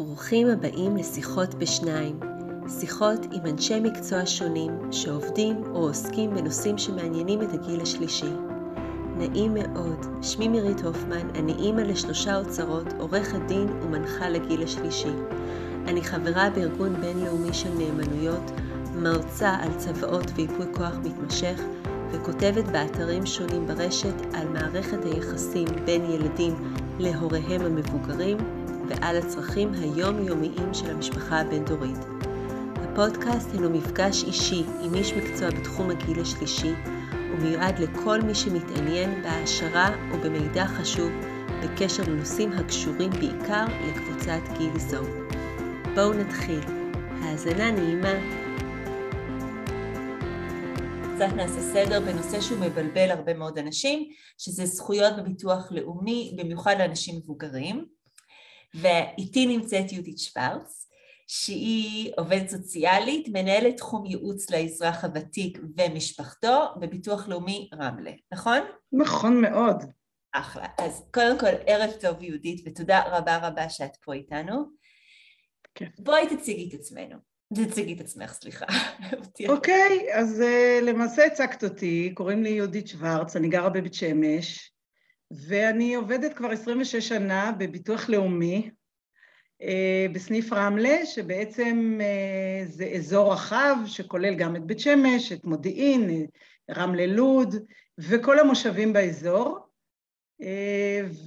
ברוכים הבאים לשיחות בשניים, שיחות עם אנשי מקצוע שונים שעובדים או עוסקים בנושאים שמעניינים את הגיל השלישי. נעים מאוד, שמי מירית הופמן, אני אימא ל3 אוצרות, עורכת דין ומנחה לגיל השלישי. אני חברה בארגון בינלאומי של נאמנויות, מרצה על צוואות ויפוי כוח מתמשך, וכותבת באתרים שונים ברשת על מערכת היחסים בין ילדים להוריהם המבוגרים, ועל הצרכים היומיומיים של המשפחה הבין-דורית. הפודקאסט הינו מפגש אישי עם איש מקצוע בתחום הגיל השלישי, ומיועד לכל מי שמתעניין בהעשרה או במידע חשוב בקשר לנושאים הקשורים בעיקר לקבוצת גיל זו. בואו נתחיל. האזנה נעימה. קצת נעשה סדר בנושא שהוא מבלבל הרבה מאוד אנשים, שזה זכויות בביטוח לאומי, במיוחד לאנשים מבוגרים. ואיתי נמצאת יודית שוורץ, שהיא עובדת סוציאלית, מנהלת תחום ייעוץ לאזרח הוותיק ומשפחתו בביטוח לאומי רמלה, נכון? נכון מאוד. אחלה. אז קודם כל ערב טוב יהודית, ותודה רבה רבה שאת פה איתנו. כן. בואי תציגי את עצמך. אוקיי, אז למעשה הצגת אותי, קוראים לי יהודית שוורץ, אני גרה בבית שמש, ואני עובדת כבר 26 שנה בביטוח לאומי, בסניף רמלה, שבעצם זה אזור רחב שכולל גם את בית שמש, את מודיעין, רמלה לוד, וכל המושבים באזור.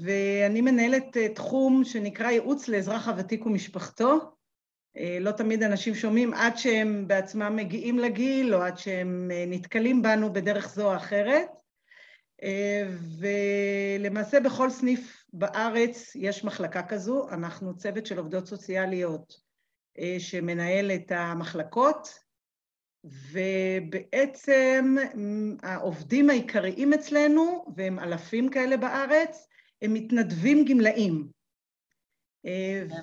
ואני מנהלת תחום שנקרא ייעוץ לאזרח הוותיק ומשפחתו. לא תמיד אנשים שומעים עד שהם בעצמם מגיעים לגיל, או עד שהם נתקלים בנו בדרך זו או אחרת. ולמעשה בכל סניף בארץ יש מחלקה כזו, אנחנו צוות של עובדות סוציאליות שמנהל את המחלקות, ובעצם העובדים העיקריים אצלנו, והם אלפים כאלה בארץ, הם מתנדבים גמלאים,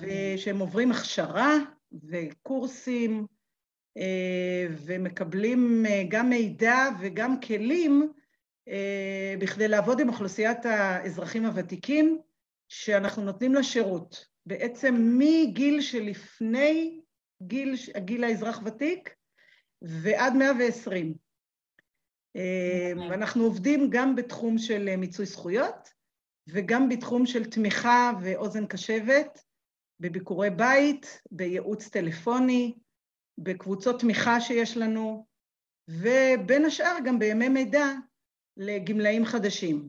ושהם עוברים הכשרה וקורסים, ומקבלים גם מידע וגם כלים, בכדי לעבוד עם אוכלוסיית האזרחים הוותיקים שאנחנו נותנים לה שירות. בעצם מגיל שלפני גיל האזרח ותיק ועד 120. אנחנו עובדים גם בתחום של מיצוי זכויות וגם בתחום של תמיכה ואוזן קשבת, בביקורי בית, בייעוץ טלפוני, בקבוצות תמיכה שיש לנו, ובין השאר גם בימי מידע, לגמלאים חדשים.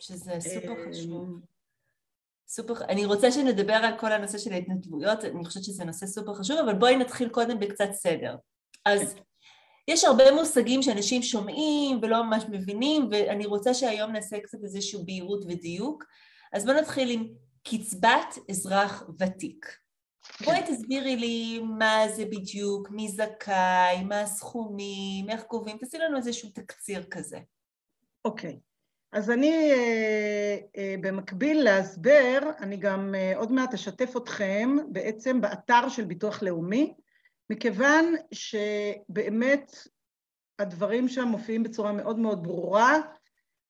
שזה סופר חשוב. אני רוצה שנדבר על כל הנושא של ההתנדבויות, אני חושבת שזה נושא סופר חשוב, אבל בואי נתחיל קודם בקצת סדר. אז יש הרבה מושגים שאנשים שומעים ולא ממש מבינים, ואני רוצה שהיום נעשה קצת איזשהו בהירות ודיוק. אז בואו נתחיל עם קצבת אזרח ותיק. בואי תסבירי לי מה זה בדיוק, מי זכאי, מה הסכומים, איך קובעים, תעשי לנו איזשהו תקציר כזה. אוקיי, אז אני במקביל להסבר, אני גם עוד מעט אשתף אתכם בעצם באתר של ביטוח לאומי, מכיוון שבאמת הדברים שם מופיעים בצורה מאוד מאוד ברורה,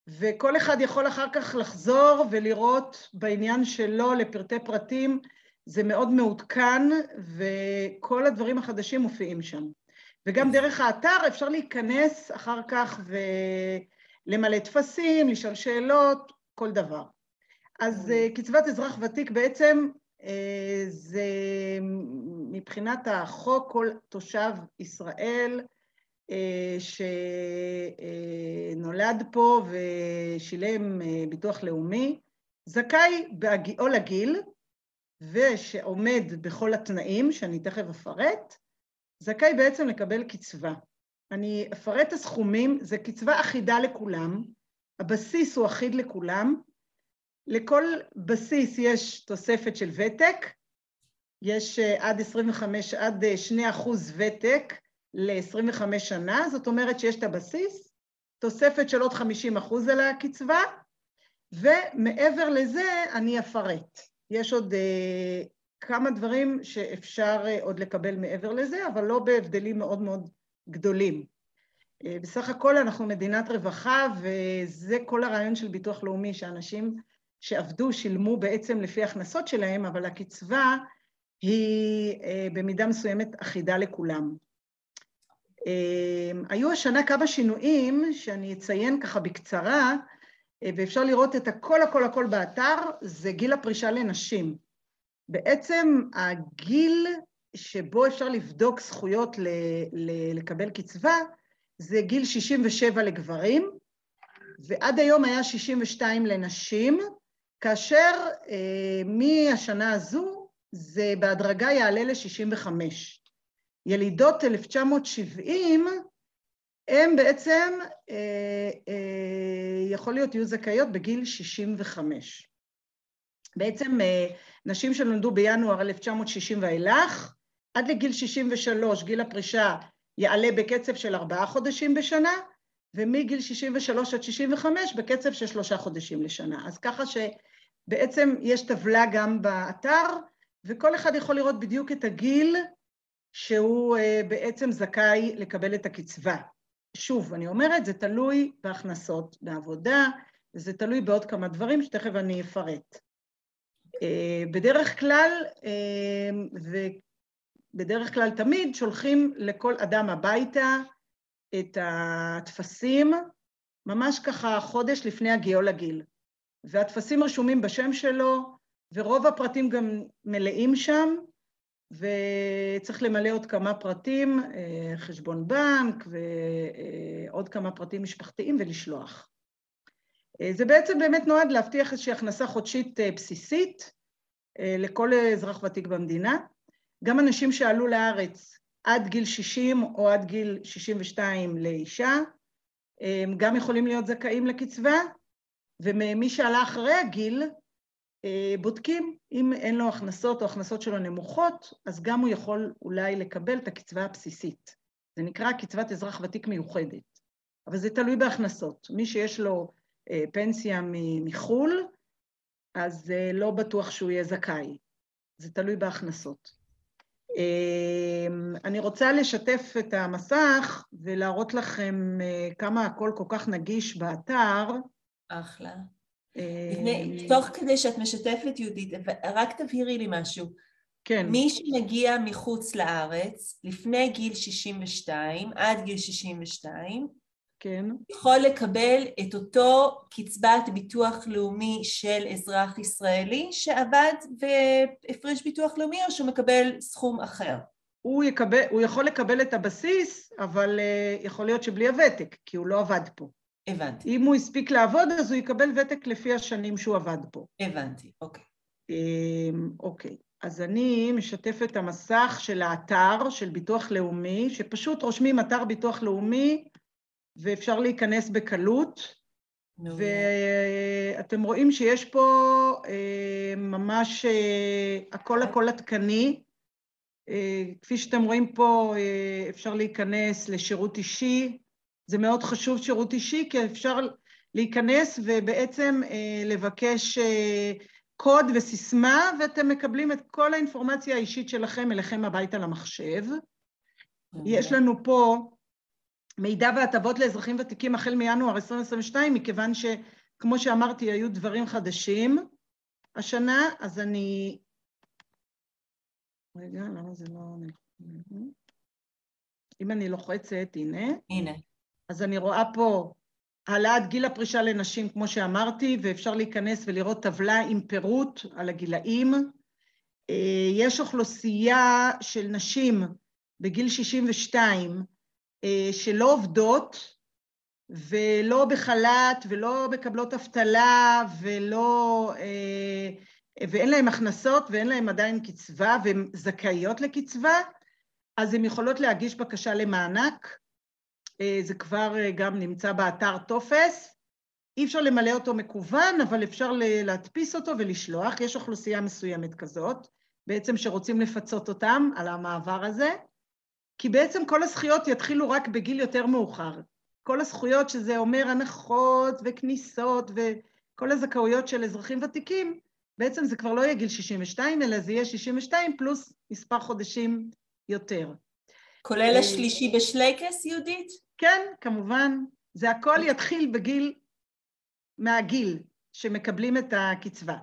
וכל אחד יכול אחר כך לחזור ולראות בעניין שלו לפרטי פרטים, זה מאוד מעודכן, וכל הדברים החדשים מופיעים שם. וגם דרך האתר אפשר להיכנס אחר כך ולמלא תפסים, לשאול שאלות, כל דבר. אז קצבת אזרח ותיק בעצם, זה מבחינת החוק, כל תושב ישראל שנולד פה ושילם ביטוח לאומי, זכאי בהגיעו לגיל, ושעומד בכל התנאים, שאני תכף אפרט, זכאי בעצם לקבל קצבה. אני אפרט את הסכומים, זה קצבה אחידה לכולם, הבסיס הוא אחיד לכולם, לכל בסיס יש תוספת של ותק, יש עד 2% ותק ל-25 שנה, זאת אומרת שיש את הבסיס, תוספת של עוד 50% על הקצבה, ומעבר לזה אני אפרט. יש עוד כמה דברים שאפשר עוד לקבל מעבר לזה, אבל לא בהבדלים מאוד מאוד גדולים. בסך הכל אנחנו מדינת רווחה, וזה כל הרעיון של ביטוח לאומי, שאנשים שעבדו, שילמו בעצם לפי הכנסות שלהם, אבל הקצבה היא במידה מסוימת אחידה לכולם. היו השנה כמה שינויים שאני אציין ככה בקצרה, ואפשר לראות את הכל באתר, זה גיל הפרישה לנשים. בעצם הגיל שבו אפשר לבדוק זכויות לקבל קצבה, זה גיל 67 לגברים, ועד היום היה 62 לנשים, כאשר מהשנה הזו זה בהדרגה יעלה ל-65. ילידות 1970, הם בעצם יכול להיות יהיו זכאיות בגיל 65. בעצם נשים שנולדו בינואר 1960 ואילך, עד לגיל 63 גיל הפרישה יעלה בקצב של 4 חודשים בשנה, ומגיל 63 עד 65 בקצב של 3 חודשים לשנה. אז ככה שבעצם יש טבלה גם באתר, וכל אחד יכול לראות בדיוק את הגיל שהוא בעצם זכאי לקבל את הקצבה. שוב, אני אומרת, זה תלוי בהכנסות בעבודה, זה תלוי בעוד כמה דברים שתכף אני אפרט. בדרך כלל, ובדרך כלל תמיד, שולחים לכל אדם הביתה את התפסים, ממש ככה חודש לפני הגיעו לגיל. והתפסים רשומים בשם שלו, ורוב הפרטים גם מלאים שם, וצריך למלא עוד כמה פרטים, חשבון בנק ועוד כמה פרטים משפחתיים ולשלוח. זה בעצם באמת נועד להבטיח איזושהי הכנסה חודשית בסיסית לכל אזרח ותיק במדינה. גם אנשים שעלו לארץ עד גיל 60 או עד גיל 62 לאישה, גם יכולים להיות זכאים לקצבה, ומי שעלה אחרי הגיל, בודקים, אם אין לו הכנסות או הכנסות שלו נמוכות, אז גם הוא יכול אולי לקבל את הקצבה הבסיסית. זה נקרא קצבת אזרח ותיק מיוחדת. אבל זה תלוי בהכנסות. מי שיש לו פנסיה מחול, אז לא בטוח שהוא יהיה זכאי. זה תלוי בהכנסות. אני רוצה לשתף את המסך ולהראות לכם כמה הכל כל כך נגיש באתר. אחלה. תוך כדי שאת משתפת, יהודית, רק תבהירי לי משהו. כן. מי שמגיע מחוץ לארץ, לפני גיל 62, עד גיל 62, כן. יכול לקבל את אותו קצבת ביטוח לאומי של אזרח ישראלי, שעבד והפריש ביטוח לאומי, או שמקבל סכום אחר? הוא יכול לקבל את הבסיס, אבל יכול להיות שבלי הוותק, כי הוא לא עבד פה. הבנתי. אם הוא הספיק לעבוד, אז הוא יקבל ותק לפי השנים שהוא עבד פה. הבנתי, אוקיי. אוקיי, אז אני משתפת את המסך של האתר של ביטוח לאומי, שפשוט רושמים אתר ביטוח לאומי, ואפשר להיכנס בקלות, ואתם רואים שיש פה ממש הכל התקני, כפי שאתם רואים פה אפשר להיכנס לשירות אישי, זה מאוד חשוב שירות אישי, כי אפשר להיכנס ובעצם לבקש קוד וסיסמה, ואתם מקבלים את כל האינפורמציה האישית שלכם אליכם הביתה למחשב. יש לנו פה מידע והטבות לאזרחים ותיקים החל מינואר 2022, מכיוון שכמו שאמרתי, היו דברים חדשים השנה, אז אני... רגע, למה זה לא... אם אני לוחצת, הנה. הנה. אז אני רואה פה העלאת גיל הפרישה לנשים, כמו שאמרתי, ואפשר להיכנס ולראות טבלה עם פירוט על הגילאים. יש אוכלוסייה של נשים בגיל 62 שלא עובדות, ולא בחל"ת, ולא מקבלות אבטלה, ואין להן הכנסות, ואין להן עדיין קצבה, והן זכאיות לקצבה, אז הן יכולות להגיש בקשה למענק, זה כבר גם נמצא באתר טופס, אי אפשר למלא אותו מקוון, אבל אפשר להדפיס אותו ולשלוח, יש אוכלוסייה מסוימת כזאת, בעצם שרוצים לפצות אותם על המעבר הזה, כי בעצם כל הזכויות יתחילו רק בגיל יותר מאוחר, כל הזכויות שזה אומר הנחות וכניסות וכל הזכאויות של אזרחים ותיקים, בעצם זה כבר לא יהיה גיל 62, אלא זה יהיה 62 פלוס מספר חודשים יותר. כולל השלישי בשלייקס, יהודית? כן, כמובן. זה הכל יתחיל בגיל, מהגיל, שמקבלים את הקצבה,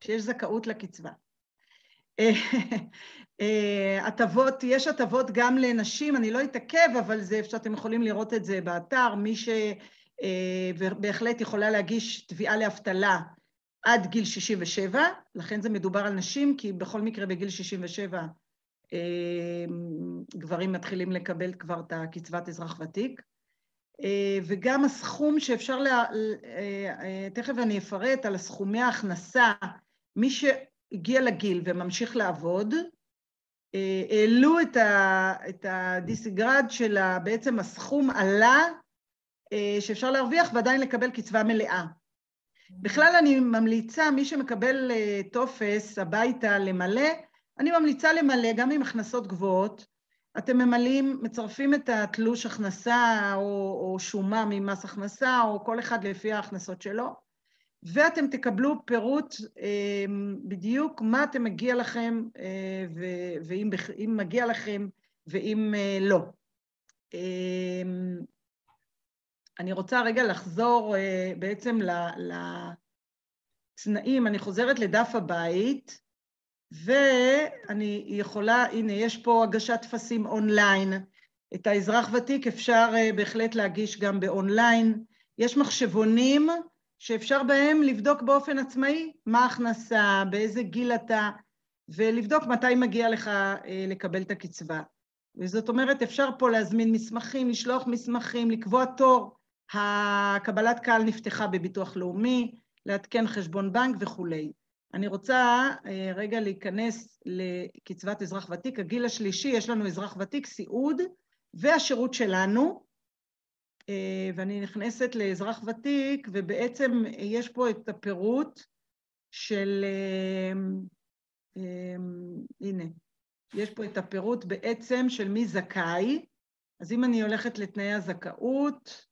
שיש זכאות לקצבה. הטבות, יש הטבות גם לנשים, אני לא אתעכב, אבל זה, שאתם יכולים לראות את זה באתר, מי שבהחלט יכולה להגיש תביעה לאבטלה עד גיל 67, לכן זה מדובר על נשים, כי בכל מקרה בגיל 67 גברים מתחילים לקבל כבר את הקצבת אזרח ותיק, וגם הסכום שאפשר, תכף אני אפרט על הסכומי ההכנסה, מי שהגיע לגיל וממשיך לעבוד, העלו את הדיסגרד של בעצם הסכום עלה, שאפשר להרוויח ועדיין לקבל קצבה מלאה. בכלל אני ממליצה, מי שמקבל טופס הביתה למלא, אני ממליצה למלא גם עם הכנסות גבוהות, אתם ממלאים, מצרפים את התלוש הכנסה או שומה ממס הכנסה, או כל אחד לפי ההכנסות שלו, ואתם תקבלו פירוט בדיוק מה אתם מגיע לכם, ואם מגיע לכם ואם לא. אני רוצה רגע לחזור בעצם לצנאים, אני חוזרת לדף הבית, ואני יכולה, הנה, יש פה הגשת טפסים אונליין, את האזרח ותיק אפשר בהחלט להגיש גם באונליין, יש מחשבונים שאפשר בהם לבדוק באופן עצמאי מה ההכנסה, באיזה גיל אתה, ולבדוק מתי מגיע לך לקבל את הקצבה. וזאת אומרת, אפשר פה להזמין מסמכים, לשלוח מסמכים, לקבוע תור, הקבלת קהל נפתחה בביטוח לאומי, להתקן חשבון בנק וכולי. אני רוצה רגע להיכנס לקצבת אזרח ותיק, הגיל השלישי, יש לנו אזרח ותיק, סיעוד, והשירות שלנו, ואני נכנסת לאזרח ותיק, ובעצם יש פה את הפירוט של, הנה, יש פה את הפירוט בעצם של מי זכאי, אז אם אני הולכת לתנאי הזכאות,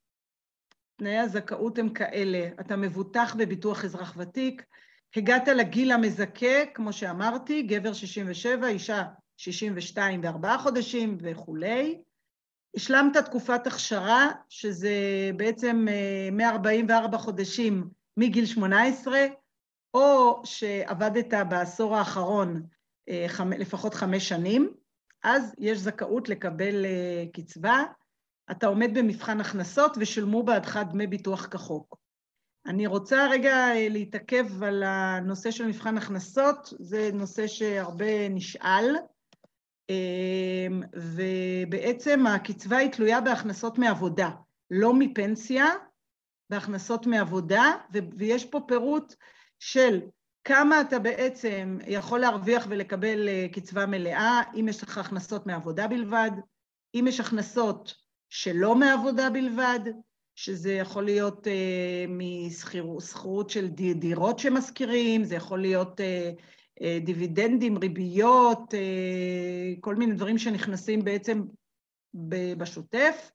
תנאי הזכאות הם כאלה, אתה מבוטח בביטוח אזרח ותיק, הגעת לגיל המזכה, כמו שאמרתי, גבר 67, אישה 62 ו4 חודשים וכולי. השלמת תקופת הכשרה, שזה בעצם 144 חודשים מגיל 18, או שעבדת בעשור האחרון לפחות 5 שנים, אז יש זכאות לקבל קצבה. אתה עומד במבחן הכנסות ושלמו בעדך דמי ביטוח כחוק. אני רוצה רגע להתעכב על הנושא של מבחן הכנסות, זה נושא שהרבה נשאל, ובעצם הקצבה היא תלויה בהכנסות מעבודה, לא מפנסיה, בהכנסות מעבודה, ויש פה פירוט של כמה אתה בעצם יכול להרוויח ולקבל קצבה מלאה, אם יש לך הכנסות מעבודה בלבד, אם יש הכנסות שלא מעבודה בלבד, שזה יכול להיות מסחירות של דירות שמזכירים, זה יכול להיות דיבידנדים, ריביות, כל מיני דברים שנכנסים בעצם בשוטף,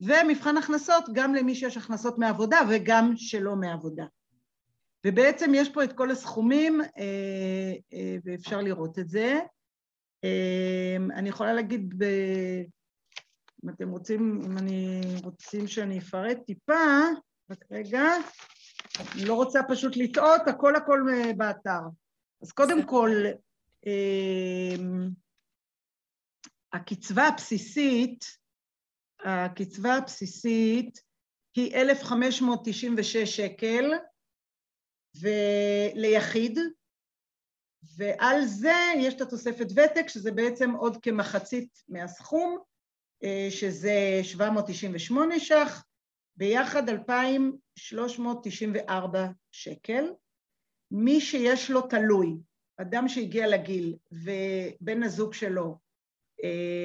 ומבחן הכנסות גם למי שיש הכנסות מעבודה וגם שלא מעבודה. ובעצם יש פה את כל הסכומים, ואפשר לראות את זה. אני יכולה להגיד אם אתם רוצים, אם אני רוצים שאני אפרט טיפה, רק רגע, אני לא רוצה פשוט לטעות, הכל באתר. אז קודם כל, הקצבה הבסיסית היא 1,596 שקל ליחיד, ועל זה יש את התוספת ותק, שזה בעצם עוד כמחצית מהסכום, שזה 798 ש"ח, ביחד 2,394 שקל. מי שיש לו תלוי, אדם שהגיע לגיל ובן הזוג שלו,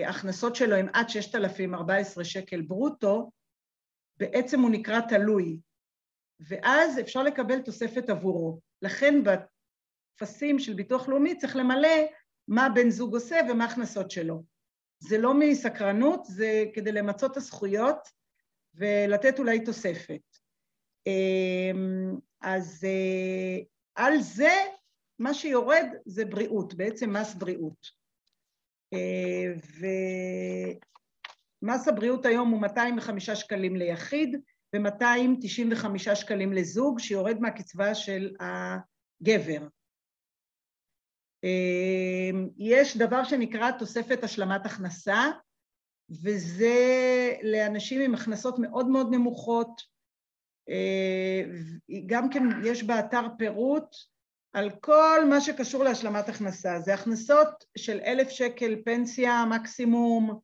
הכנסות שלו הם עד 6,014 שקל ברוטו, בעצם הוא נקרא תלוי, ואז אפשר לקבל תוספת עבורו. לכן בטפסים של ביטוח לאומי צריך למלא מה בן זוג עושה ומה ההכנסות שלו. זה לא מסקרנות, זה כדי למצות את הזכויות ולתת אולי תוספת. אז על זה, מה שיורד זה בריאות, בעצם מס בריאות. ומס הבריאות היום הוא 205 שקלים ליחיד, ו-295 שקלים לזוג, שיורד מהקצבה של הגבר. יש דבר שנקרא תוספת השלמת הכנסה, וזה לאנשים עם הכנסות מאוד מאוד נמוכות, גם כן יש באתר פירוט על כל מה שקשור להשלמת הכנסה, זה הכנסות של 1,000 שקל פנסיה מקסימום,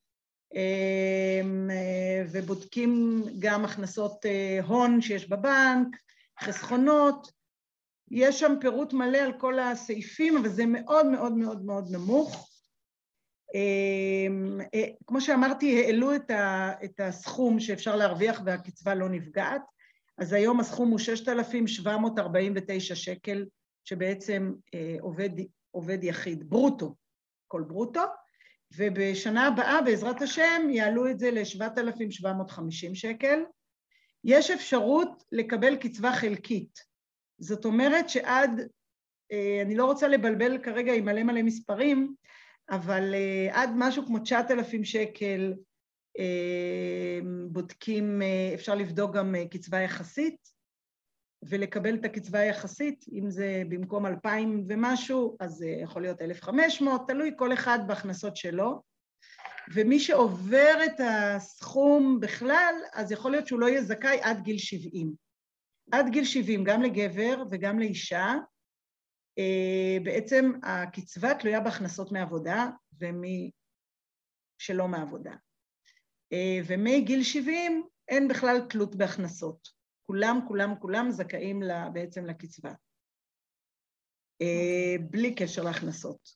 ובודקים גם הכנסות הון שיש בבנק, חסכונות, יש שם פירוט מלא על כל הסעיפים, אבל זה מאוד מאוד מאוד מאוד נמוך. כמו שאמרתי, העלו את הסכום שאפשר להרוויח והקצבה לא נפגעת, אז היום הסכום הוא 6,749 שקל, שבעצם עובד יחיד, ברוטו, כל ברוטו, ובשנה הבאה, בעזרת השם, יעלו את זה ל-7,750 שקל. יש אפשרות לקבל קצבה חלקית. זאת אומרת שעד, אני לא רוצה לבלבל כרגע עם מלא מספרים, אבל עד משהו כמו 9,000 שקל בודקים, אפשר לבדוק גם קצבה יחסית, ולקבל את הקצבה היחסית, אם זה במקום 2,000 ומשהו, אז זה יכול להיות 1,500, תלוי כל אחד בהכנסות שלו, ומי שעובר את הסכום בכלל, אז יכול להיות שהוא לא יהיה זכאי עד גיל 70. עד גיל 70, גם לגבר וגם לאישה, בעצם הקצבה תלויה בהכנסות מעבודה ומי שלא מעבודה. ומגיל 70 אין בכלל תלות בהכנסות. כולם זכאים בעצם לקצבה. בלי קשר להכנסות.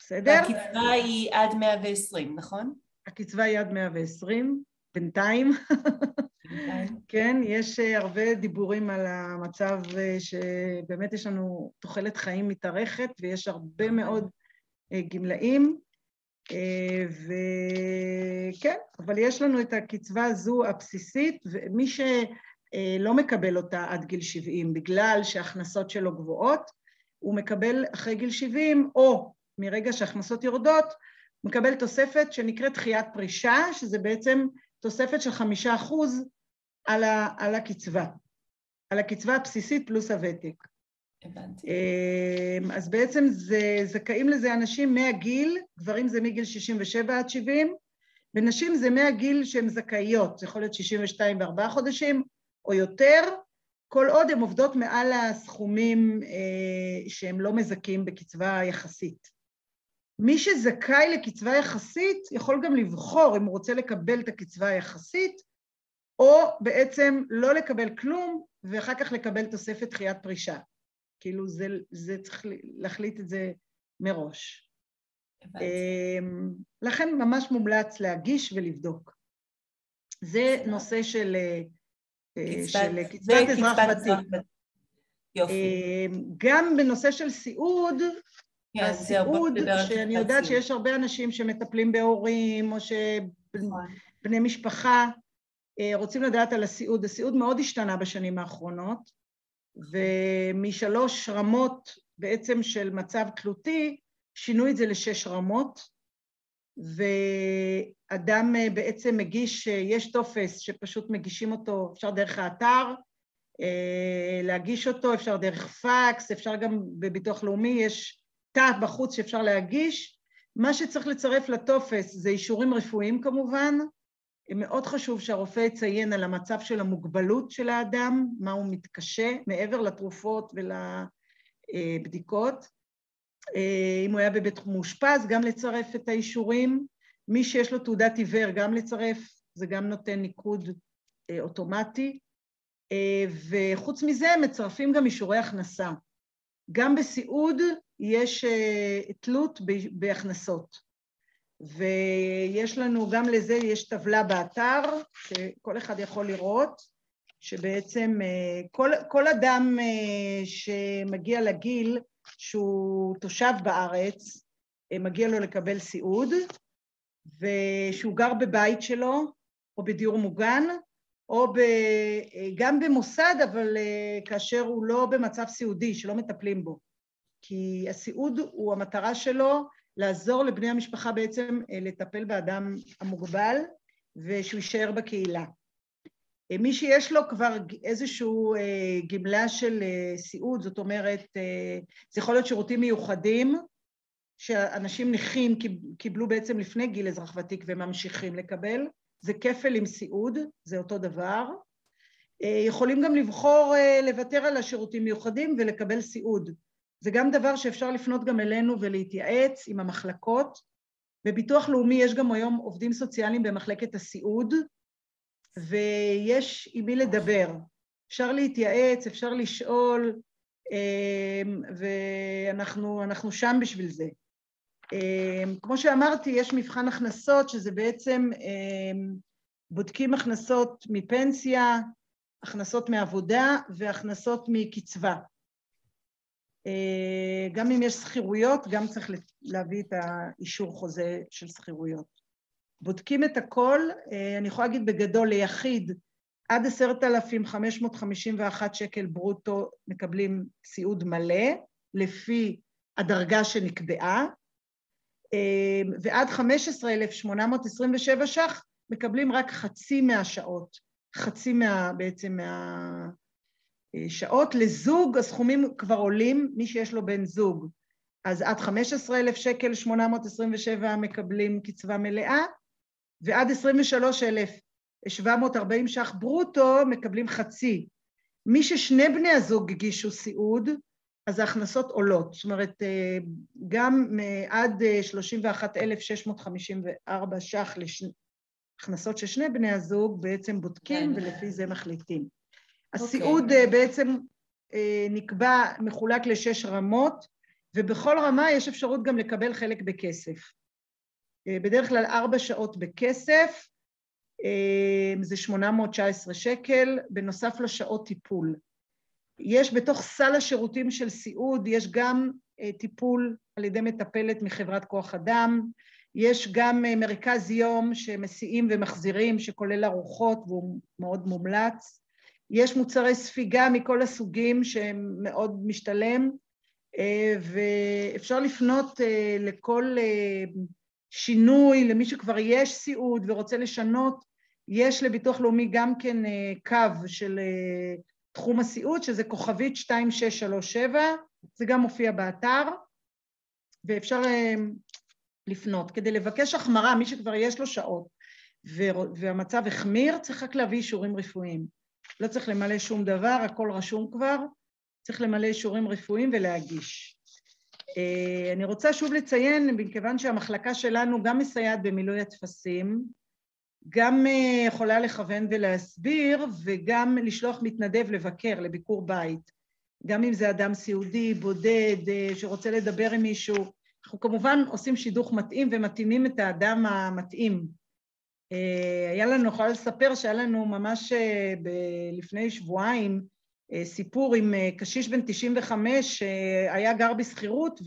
בסדר? הקצבה היא עד 120, נכון? הקצבה היא עד 120, בינתיים. כן, יש הרבה דיבורים על המצב שבאמת יש לנו תוחלת חיים מתארכת, ויש הרבה מאוד גמלאים, וכן, אבל יש לנו את הקצבה הזו הבסיסית, ומי שלא מקבל אותה עד גיל 70, בגלל שההכנסות שלו גבוהות, הוא מקבל אחרי גיל 70, או מרגע שההכנסות יורדות, מקבל תוספת שנקראת דחיית פרישה, שזה בעצם תוספת של 5% על הקצבה, על הקצבה הבסיסית פלוס הוותק. הבנתי. אז בעצם זכאים לזה אנשים מהגיל, גברים זה מגיל 67 עד 70, ונשים זה מהגיל שהן זכאיות, זה יכול להיות 62 ו4 חודשים או יותר, כל עוד הן עובדות מעל הסכומים שהם לא מזכים בקצבה יחסית. מי שזכאי לקצבה יחסית יכול גם לבחור אם הוא רוצה לקבל את הקצבה היחסית, או בעצם לא לקבל כלום ואחר כך לקבל תוספת דחיית פרישה. כאילו זה צריך להחליט את זה מראש. לכן ממש מומלץ להגיש ולבדוק. זה נושא של קצבת אזרח ותיק. יופי. גם בנושא של סיעוד, הסיעוד, שאני יודעת שיש הרבה אנשים שמטפלים בהורים, או שבני משפחה רוצים לדעת על הסיעוד. הסיעוד מאוד השתנה בשנים האחרונות, ומשלוש רמות בעצם של מצב תלותי, שינו את זה ל6 רמות, ואדם בעצם מגיש, יש טופס שפשוט מגישים אותו, אפשר דרך האתר, להגיש אותו, אפשר דרך פקס, אפשר גם בביטוח לאומי, יש תא בחוץ שאפשר להגיש. מה שצריך לצרף לטופס זה אישורים רפואיים כמובן, מאוד חשוב שהרופא יציין על המצב של המוגבלות של האדם, מה הוא מתקשה, מעבר לתרופות ולבדיקות. אם הוא היה בבית מאושפז, גם לצרף את האישורים. מי שיש לו תעודת עיוור, גם לצרף, זה גם נותן ניקוד אוטומטי. וחוץ מזה, מצרפים גם אישורי הכנסה. גם בסיעוד יש תלות בהכנסות. ויש לנו גם לזה, יש טבלה באתר, שכל אחד יכול לראות, שבעצם כל אדם שמגיע לגיל, שהוא תושב בארץ, מגיע לו לקבל סיעוד, ושהוא גר בבית שלו, או בדיור מוגן, או גם במוסד, אבל כאשר הוא לא במצב סיעודי, שלא מטפלים בו. כי הסיעוד הוא המטרה שלו, לעזור לבני המשפחה בעצם לטפל באדם המוגבל, ושהוא יישאר בקהילה. מי שיש לו כבר איזשהו גמלה של סיעוד, זאת אומרת, זה יכול להיות שירותים מיוחדים, שאנשים נכים קיבלו בעצם לפני גיל אזרח ותיק וממשיכים לקבל, זה כפל עם סיעוד, זה אותו דבר. יכולים גם לבחור לוותר על השירותים מיוחדים ולקבל סיעוד. זה גם דבר שאפשר לפנות גם אלינו ולהתייעץ עם המחלקות. בביטוח לאומי יש גם היום עובדים סוציאליים במחלקת הסיעוד, ויש עם מי לדבר. אפשר להתייעץ, אפשר לשאול, ואנחנו שם בשביל זה. כמו שאמרתי, יש מבחן הכנסות, שזה בעצם בודקים הכנסות מפנסיה, הכנסות מעבודה והכנסות מקצבה. גם אם יש סחירויות, גם צריך להביא את האישור חוזה של סחירויות. בודקים את הכל, אני יכולה להגיד בגדול, ליחיד, עד 10,551 שקל ברוטו מקבלים סיעוד מלא, לפי הדרגה שנקבעה, ועד 15,827 ש"ח מקבלים רק חצי מהשעות, חצי בעצם מהשעות. לזוג הסכומים כבר עולים, מי שיש לו בן זוג, אז עד 15,000 שקל 827 מקבלים קצבה מלאה, ועד 23,740 ש"ח ברוטו מקבלים חצי. מי ששני בני הזוג הגישו סיעוד, אז ההכנסות עולות, זאת אומרת, גם עד 31,654 ש"ח להכנסות של שני בני הזוג בעצם בודקים ולפי זה מחליטים. הסיעוד בעצם נקבע, מחולק לשש רמות, ובכל רמה יש אפשרות גם לקבל חלק בכסף. בדרך כלל 4 שעות בכסף, זה 819 שקל, בנוסף לשעות טיפול. יש בתוך סל השירותים של סיעוד, יש גם טיפול על ידי מטפלת מחברת כוח אדם, יש גם מרכז יום שמסיעים ומחזירים, שכולל ארוחות והוא מאוד מומלץ, יש מוצרי ספיגה מכל הסוגים שהם מאוד משתלם, ואפשר לפנות לכל שינוי, למי שכבר יש סיעוד ורוצה לשנות, יש לביטוח לאומי גם כן קו של תחום הסיעוד, שזה כוכבית 2637, זה גם מופיע באתר, ואפשר לפנות. כדי לבקש החמרה, מי שכבר יש לו שעות, והמצב החמיר, צריך רק להביא אישורים רפואיים. לא צריך למלא שום דבר, הכל רשום כבר, צריך למלא אישורים רפואיים ולהגיש. אני רוצה שוב לציין, מכיוון שהמחלקה שלנו גם מסייעת במילוי הטפסים, גם יכולה לכוון ולהסביר, וגם לשלוח מתנדב לבקר, לביקור בית. גם אם זה אדם סיעודי, בודד, שרוצה לדבר עם מישהו. אנחנו כמובן עושים שידוך מתאים ומתאימים את האדם המתאים. היה לנו, יכולה לספר שהיה לנו ממש לפני שבועיים, סיפור עם קשיש בן 95 שהיה גר בסחירות,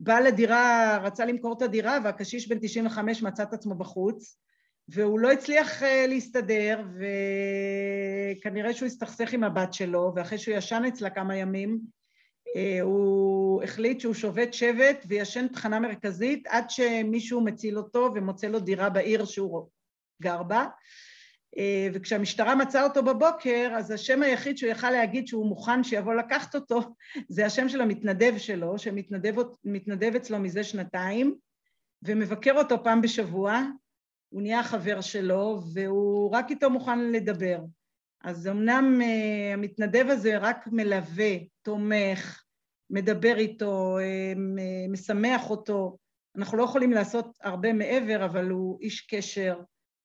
ובעל הדירה, רצה למכור את הדירה, והקשיש בן 95 מצא את עצמו בחוץ, והוא לא הצליח להסתדר, וכנראה שהוא הסתכסך עם הבת שלו, ואחרי שהוא ישן אצלה כמה ימים, הוא החליט שהוא שובת שבט וישן תחנה מרכזית, עד שמישהו מציל אותו ומוצא לו דירה בעיר שהוא גר בה, וכשהמשטרה מצאה אותו בבוקר, אז השם היחיד שהוא יכל להגיד שהוא מוכן שיבוא לקחת אותו, זה השם של המתנדב שלו, שמתנדב אצלו מזה 2 שנים, ומבקר אותו פעם בשבוע, הוא נהיה החבר שלו, והוא רק איתו מוכן לדבר. אז אמנם המתנדב הזה רק מלווה, תומך, מדבר איתו, משמח אותו. אנחנו לא יכולים לעשות הרבה מעבר, אבל הוא איש קשר,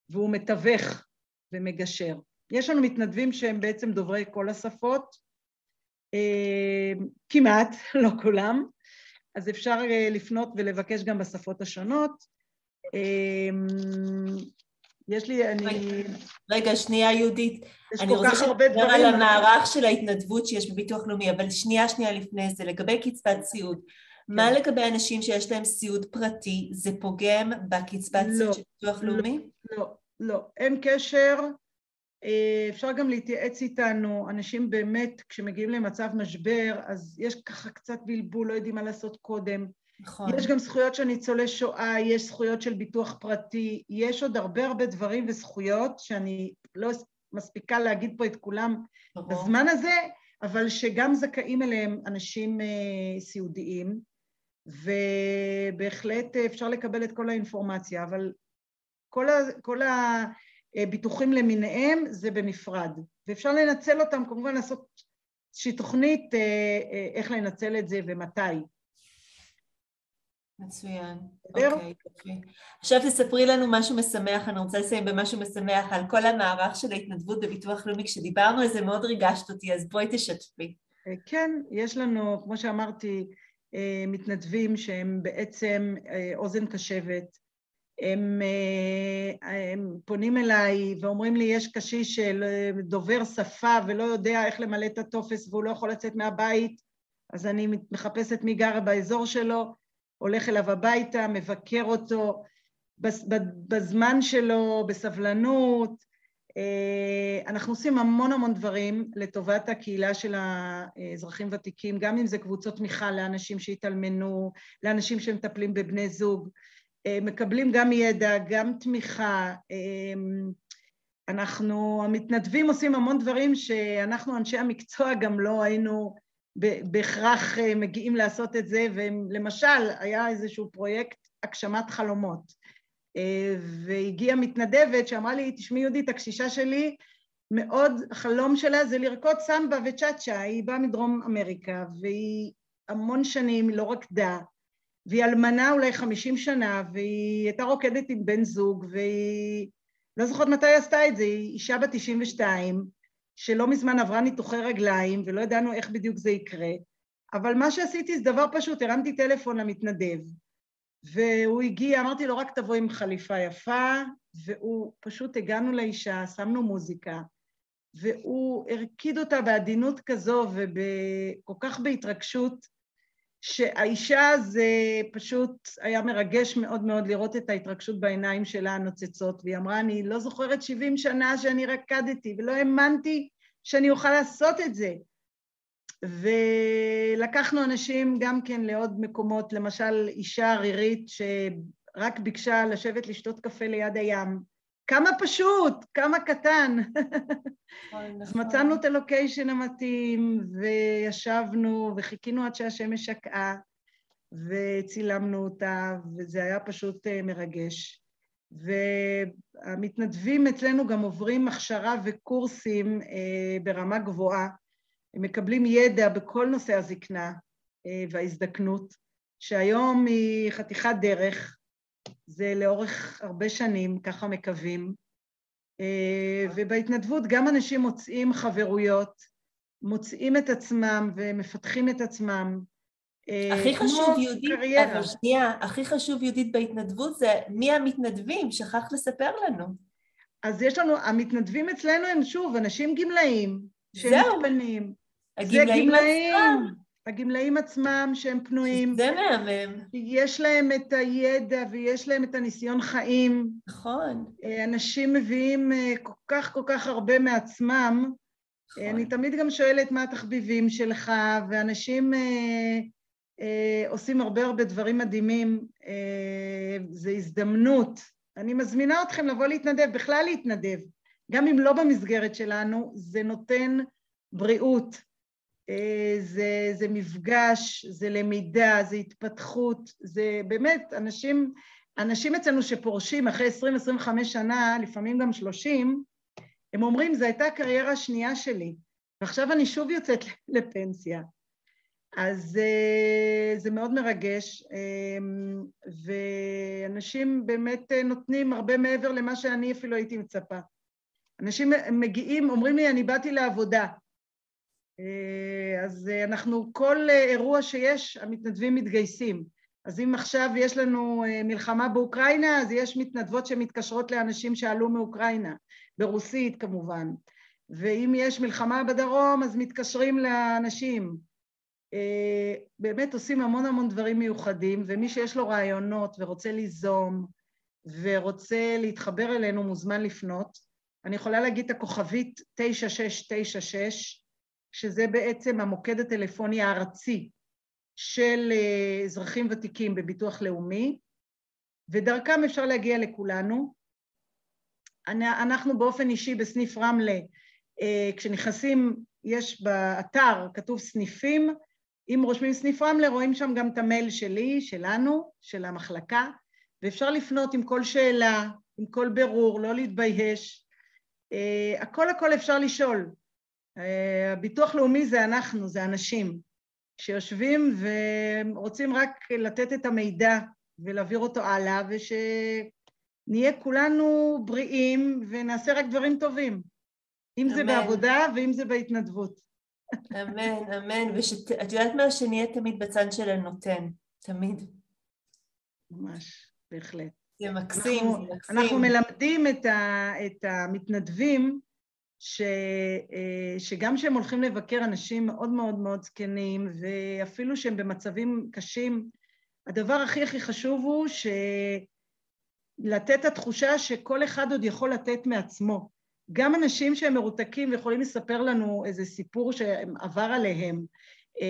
והוא מתווך ומגשר. יש לנו מתנדבים שהם בעצם דוברי כל השפות, כמעט, לא כולם, אז אפשר לפנות ולבקש גם בשפות השונות. יש לי, אני... רגע, שנייה, יהודית. אני רוצה לדבר על המערך של ההתנדבות שיש בביטוח לאומי, אבל שנייה לפני זה, לגבי קצבת סיעוד. מה לגבי אנשים שיש להם סיעוד פרטי, זה פוגם בקצבת סיעוד של ביטוח לאומי? לא, אין קשר. אפשר גם להתייעץ איתנו. אנשים באמת, כשמגיעים למצב משבר, אז יש ככה קצת בלבול, לא יודעים מה לעשות קודם. יש גם זכויות של ניצולי שואה, יש זכויות של ביטוח פרטי, יש עוד הרבה דברים וזכויות שאני לא מספיקה להגיד פה את כולם בזמן הזה, אבל שגם זכאים אליהם אנשים סיעודיים, ובהחלט אפשר לקבל את כל האינפורמציה, אבל כל הביטוחים למיניהם זה בנפרד, ואפשר לנצל אותם, כמובן לעשות שתוכנית איך לנצל את זה ומתי. מצוין, אוקיי, יופי. עכשיו תספרי לנו משהו משמח, אני רוצה לסיים במשהו משמח, על כל המערך של ההתנדבות בביטוח לאומי, כשדיברנו על זה מאוד ריגשת אותי, אז בואי תשתפי. כן, יש לנו, כמו שאמרתי, מתנדבים שהם בעצם אוזן קשבת, הם פונים אליי ואומרים לי, יש קשיש של דובר שפה ולא יודע איך למלא את הטופס והוא לא יכול לצאת מהבית, אז אני מחפשת מי גרה באזור שלו, הולך אליו הביתה, מבקר אותו בזמן שלו, בסבלנות. אנחנו עושים המון המון דברים לטובת הקהילה של האזרחים ותיקים, גם אם זה קבוצות תמיכה לאנשים שהתאלמנו, לאנשים שמטפלים בבני זוג, מקבלים גם ידע, גם תמיכה. אנחנו המתנדבים עושים המון דברים שאנחנו אנשי המקצוע גם לא היינו בהכרח מגיעים לעשות את זה, ולמשל היה איזשהו פרויקט הגשמת חלומות, והגיעה מתנדבת שאמרה לי, תשמעי יהודית, הקשישה שלי, מאוד החלום שלה זה לרקוד סמבה וצ'אצ'ה, היא באה מדרום אמריקה, והיא המון שנים לא רקדה, והיא אלמנה אולי 50 שנה, והיא הייתה רוקדת עם בן זוג, והיא לא זוכרת מתי עשתה את זה, היא אישה בת 92, שלא מזמן עברה ניתוחי רגליים, ולא ידענו איך בדיוק זה יקרה, אבל מה שעשיתי זה דבר פשוט, הרמתי טלפון למתנדב, והוא הגיע, אמרתי לו, רק תבוא עם חליפה יפה, והוא פשוט הגענו לאישה, שמנו מוזיקה, והוא הרקיד אותה בעדינות כזו, וכל כך בהתרגשות, שהאישה זה פשוט היה מרגש מאוד מאוד לראות את ההתרגשות בעיניים שלה הנוצצות, והיא אמרה, אני לא זוכרת 70 שנה שאני רקדתי, ולא האמנתי שאני אוכל לעשות את זה. ולקחנו אנשים גם כן לעוד מקומות, למשל אישה ערירית שרק ביקשה לשבת לשתות קפה ליד הים. כמה פשוט, כמה קטן. אז מצאנו את הלוקיישן המתאים, וישבנו וחיכינו עד שהשמש שקעה, וצילמנו אותה, וזה היה פשוט מרגש. והמתנדבים אצלנו גם עוברים הכשרה וקורסים ברמה גבוהה, הם מקבלים ידע בכל נושא הזקנה וההזדקנות, שהיום היא חתיכת דרך, זה לאורך הרבה שנים, ככה מקווים, ובהתנדבות גם אנשים מוצאים חברויות, מוצאים את עצמם ומפתחים את עצמם. הכי חשוב יהודית, אבל שנייה, הכי חשוב יהודית בהתנדבות זה מי המתנדבים, שכח לספר לנו. אז יש לנו, המתנדבים אצלנו הם שוב, אנשים גמלאים, שהם מתפנים. זה גמלאים. הגמלאים עצמם שהם פנויים, זה מהמם. יש להם את הידע ויש להם את הניסיון חיים. נכון. אנשים מביאים כל כך הרבה מעצמם. נכון. אני תמיד גם שואלת מה התחביבים שלך, ואנשים עושים הרבה דברים מדהימים. זה הזדמנות. אני מזמינה אתכם לבוא להתנדב, בכלל להתנדב. גם אם לא במסגרת שלנו, זה נותן בריאות. זה מפגש, זה למידה, זה התפתחות, זה באמת אנשים אצלנו שפורשים אחרי 20-25 שנה, לפעמים גם 30, הם אומרים, זו הייתה הקריירה השנייה שלי, ועכשיו אני שוב יוצאת לפנסיה. אז זה מאוד מרגש, ואנשים באמת נותנים הרבה מעבר למה שאני אפילו הייתי מצפה. אנשים מגיעים, אומרים לי, אני באתי לעבודה, אז אנחנו כל אירוע שיש, המתנדבים מתגייסים. אז אם עכשיו יש לנו מלחמה באוקראינה, אז יש מתנדבות שמתקשרות לאנשים שעלו מאוקראינה, ברוסית כמובן. ואם יש מלחמה בדרום, אז מתקשרים לאנשים. באמת עושים המון המון דברים מיוחדים, ומי שיש לו רעיונות ורוצה ליזום ורוצה להתחבר אלינו מוזמן לפנות. אני יכולה להגיד את הכוכבית 9696, שזה בעצם המוקד הטלפוני הארצי של אזרחים ותיקים בביטוח לאומי, ודרכם אפשר להגיע לכולנו. אנחנו באופן אישי בסניף רמלה, כשנכנסים, יש באתר כתוב סניפים, אם רושמים סניף רמלה, רואים שם גם את המייל שלי, שלנו, של המחלקה, ואפשר לפנות עם כל שאלה, עם כל ברור, לא להתבייש, הכל הכל אפשר לשאול. הביטוח לאומי זה אנחנו, זה אנשים, שיושבים ורוצים רק לתת את המידע, ולהעביר אותו הלאה, ושנהיה כולנו בריאים, ונעשה רק דברים טובים, אם זה בעבודה, ואם זה בהתנדבות. אמן, אמן, ואת יודעת מה? שנהיה תמיד בצד של הנותן, תמיד. ממש, בהחלט. זה מקסים, זה מקסים. אנחנו מלמדים את המתנדבים, שגם כשהם הולכים לבקר אנשים מאוד מאוד מאוד זקנים, ואפילו שהם במצבים קשים, הדבר הכי הכי חשוב הוא לתת התחושה שכל אחד עוד יכול לתת מעצמו. גם אנשים שהם מרותקים ויכולים לספר לנו איזה סיפור שעבר עליהם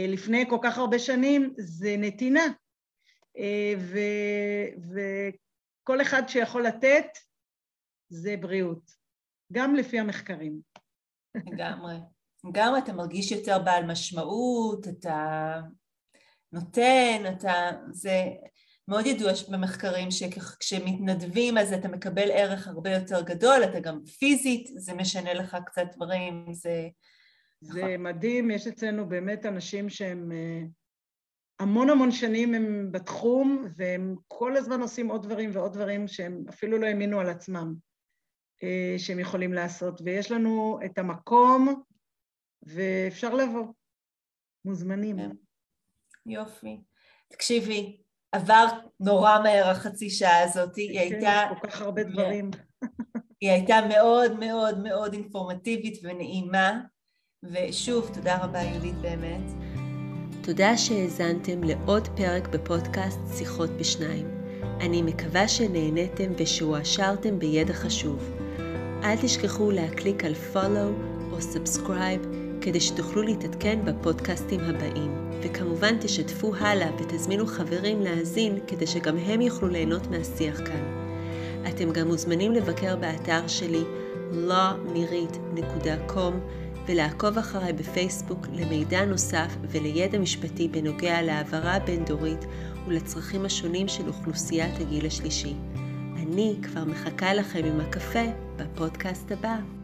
לפני כל כך הרבה שנים, זה נתינה. וכל אחד שיכול לתת, זה בריאות. גם לפי המחקרים. לגמרי. לגמרי, אתה מרגיש יותר בעל משמעות, אתה... נותן, אתה, זה מאוד ידוע במחקרים שכשמתנדבים אז אתה מקבל ערך הרבה יותר גדול, אתה גם פיזית, זה משנה לך קצת דברים, זה מדהים, יש אצלנו באמת אנשים שהם המון המון שנים הם בתחום, והם כל הזמן עושים עוד דברים ועוד דברים שהם אפילו לא האמינו על עצמם, שהם יכולים לעשות, ויש לנו את המקום, ואפשר לבוא, מוזמנים. יופי. תקשיבי, עבר נורא מהר החצי שעה הזאת, היא הייתה... כל כך הרבה דברים. היא הייתה מאוד מאוד מאוד אינפורמטיבית ונעימה, ושוב, תודה רבה יהודית באמת. תודה שהאזנתם לעוד פרק בפודקאסט שיחות בשניים. אני מקווה שנהניתם ושהועשרתם בידע חשוב. אל תשכחו להקליק על follow או subscribe כדי שתוכלו להתעדכן בפודקאסטים הבאים. וכמובן תשתפו הלאה ותזמינו חברים להאזין כדי שגם הם יוכלו ליהנות מהשיח כאן. אתם גם מוזמנים לבקר באתר שלי he.lawmiriט.com ולעקוב אחריי בפייסבוק למידע נוסף ולידע משפטי בנוגע להעברה הבין-דורית ולצרכים השונים של אוכלוסיית הגיל השלישי. אני כבר מחכה לכם עם הקפה בפודקאסט הבא.